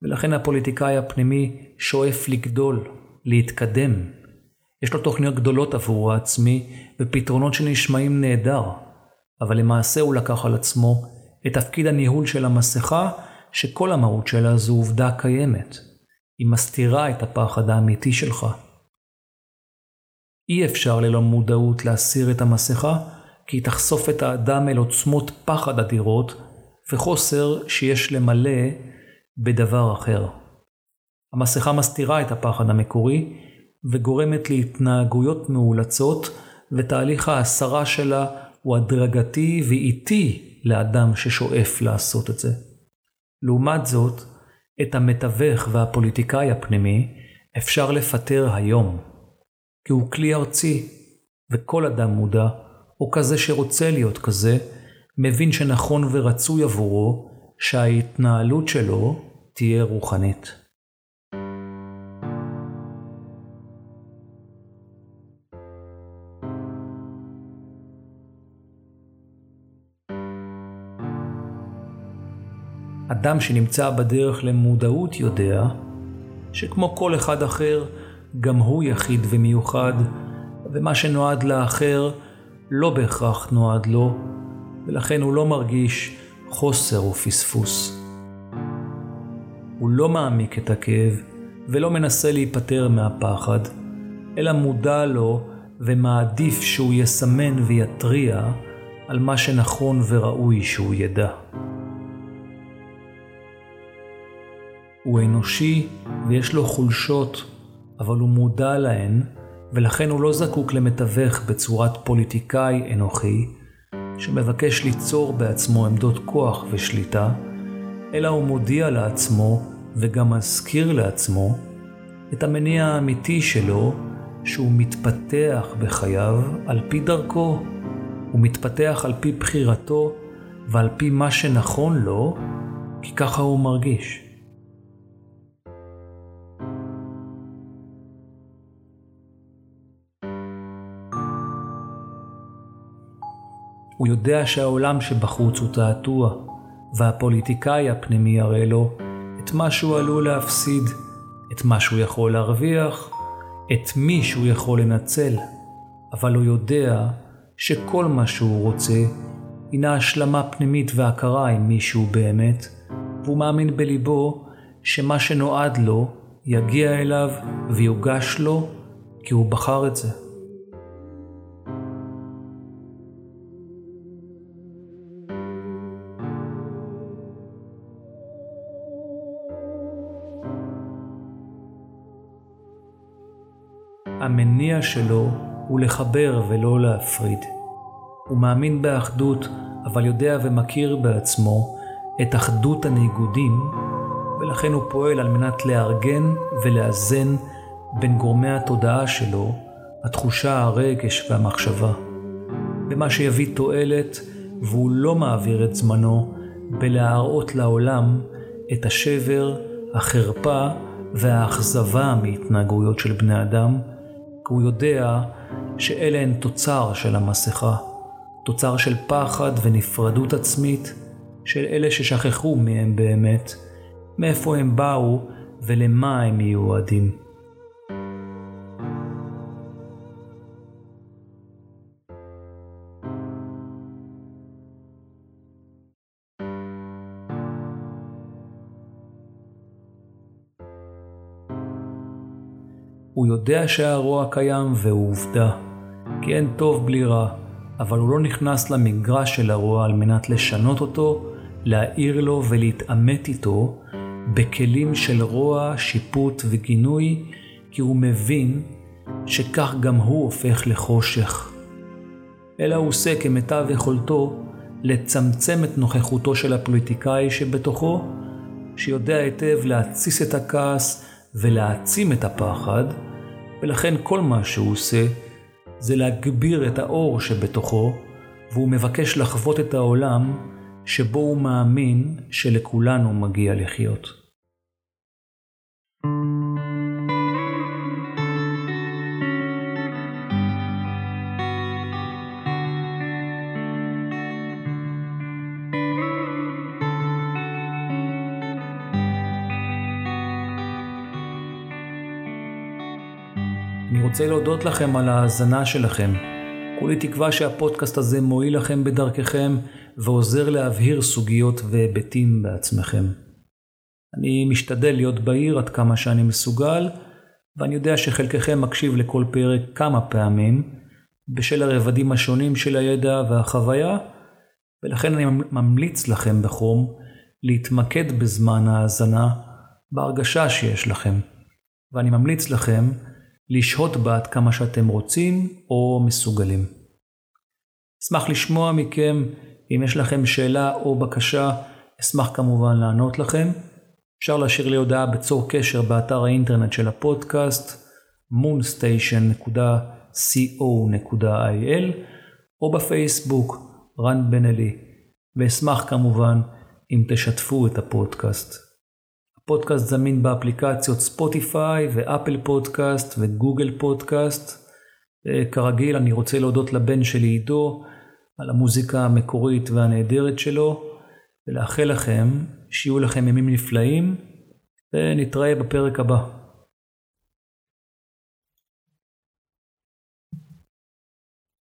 ולכן הפוליטיקאי הפנימי שואף לגדול, להתקדם. יש לו תוכניות גדולות עבור העצמי ופתרונות שנשמעים נהדר, אבל למעשה הוא לקח על עצמו את תפקיד הניהול של המסכה שכל המהות שלה זו עובדה קיימת. היא מסתירה את הפחד האמיתי שלך. אי אפשר ללא מודעות להסיר את המסכה, כי היא תחשוף את האדם אל עוצמות פחד אדירות וחוסר שיש למלא בדבר אחר. המסכה מסתירה את הפחד המקורי וגורמת להתנהגויות מאולצות, ותהליך ההסרה שלה הוא הדרגתי ואיטי לאדם ששואף לעשות את זה. לעומת זאת, את המתווך והפוליטיקאי הפנימי אפשר לפטר היום, כי הוא כלי ארצי, וכל אדם מודע, או כזה שרוצה להיות כזה, מבין שנכון ורצוי עבורו שההתנהלות שלו תהיה רוחנית. אדם שנמצא בדרך למודעות יודע שכמו כל אחד אחר, גם הוא יחיד ומיוחד, ומה שנועד לאחר לא בהכרח נועד לו, ולכן הוא לא מרגיש חוסר או פספוס. הוא לא מעמיק את הכאב ולא מנסה להיפטר מהפחד, אלא מודע לו ומעדיף שהוא יסמן ויתריע על מה שנכון וראוי שהוא ידע. הוא אנושי ויש לו חולשות, אבל הוא מודע להן, ולכן הוא לא זקוק למתווך בצורת פוליטיקאי אנוכי שמבקש ליצור בעצמו עמדות כוח ושליטה, אלא הוא מודיע לעצמו וגם מזכיר לעצמו את המניע האמיתי שלו, שהוא מתפתח בחייו על פי דרכו, הוא מתפתח על פי בחירתו ועל פי מה שנכון לו, כי ככה הוא מרגיש. הוא יודע שהעולם שבחוץ הוא תעתוע, והפוליטיקאי הפנימי יראה לו את מה שהוא עלול להפסיד, את מה שהוא יכול להרוויח, את מי שהוא יכול לנצל, אבל הוא יודע שכל מה שהוא רוצה הינה השלמה פנימית והכרה עם מישהו באמת, והוא מאמין בליבו שמה שנועד לו יגיע אליו ויוגש לו, כי הוא בחר את זה. המניע שלו הוא לחבר ולא להפריד. הוא מאמין באחדות, אבל יודע ומכיר בעצמו את אחדות הניגודים, ולכן הוא פועל על מנת לארגן ולאזן בין גורמי התודעה שלו, התחושה, הרגש והמחשבה, במה שיביא תועלת, והוא לא מעביר את זמנו בלהראות לעולם את השבר, החרפה והאכזבה מהתנהגויות של בני אדם, הוא יודע שאלה הן תוצר של המסכה, תוצר של פחד ונפרדות עצמית של אלה ששכחו מהם באמת, מאיפה הם באו ולמה הם מיועדים. הוא יודע שהרוע קיים והוא עובדה, כי אין טוב בלי רע, אבל הוא לא נכנס למגרש של הרוע על מנת לשנות אותו, להעיר לו ולהתעמת איתו בכלים של רוע, שיפוט וגינוי, כי הוא מבין שכך גם הוא הופך לחושך. אלא הוא עושה כמיטב יכולתו לצמצם את נוכחותו של הפוליטיקאי שבתוכו, שיודע היטב להציס את הכעס ולהעצים את הפחד, ולכן כל מה שהוא עושה זה להגביר את האור שבתוכו, והוא מבקש לחוות את העולם שבו הוא מאמין שלכולנו מגיע לחיות. אני רוצה להודות לכם על ההאזנה שלכם. כולי תקווה שהפודקאסט הזה מועיל לכם בדרככם ועוזר להבהיר סוגיות והיבטים בעצמכם. אני משתדל להיות בהיר עד כמה שאני מסוגל, ואני יודע שחלקכם מקשיב לכל פרק כמה פעמים בשל הרבדים השונים של הידע והחוויה, ולכן אני ממליץ לכם בחום להתמקד בזמן ההאזנה בהרגשה שיש לכם, ואני ממליץ לכם לשהות בה עד כמה שאתם רוצים או מסוגלים. אשמח לשמוע מכם, אם יש לכם שאלה או בקשה, אשמח כמובן לענות לכם. אפשר להשאיר לי הודעה בצור קשר באתר האינטרנט של הפודקאסט, moonstation.co.il, או בפייסבוק, רן בן אלי, ואשמח כמובן אם תשתפו את הפודקאסט. הפודקאסט זמין באפליקציות ספוטיפיי ואפל פודקאסט וגוגל פודקאסט. כרגיל אני רוצה להודות לבן שלי עידו על המוזיקה המקורית והנהדרת שלו, ולאחל לכם שיהיו לכם ימים נפלאים, ונתראה בפרק הבא.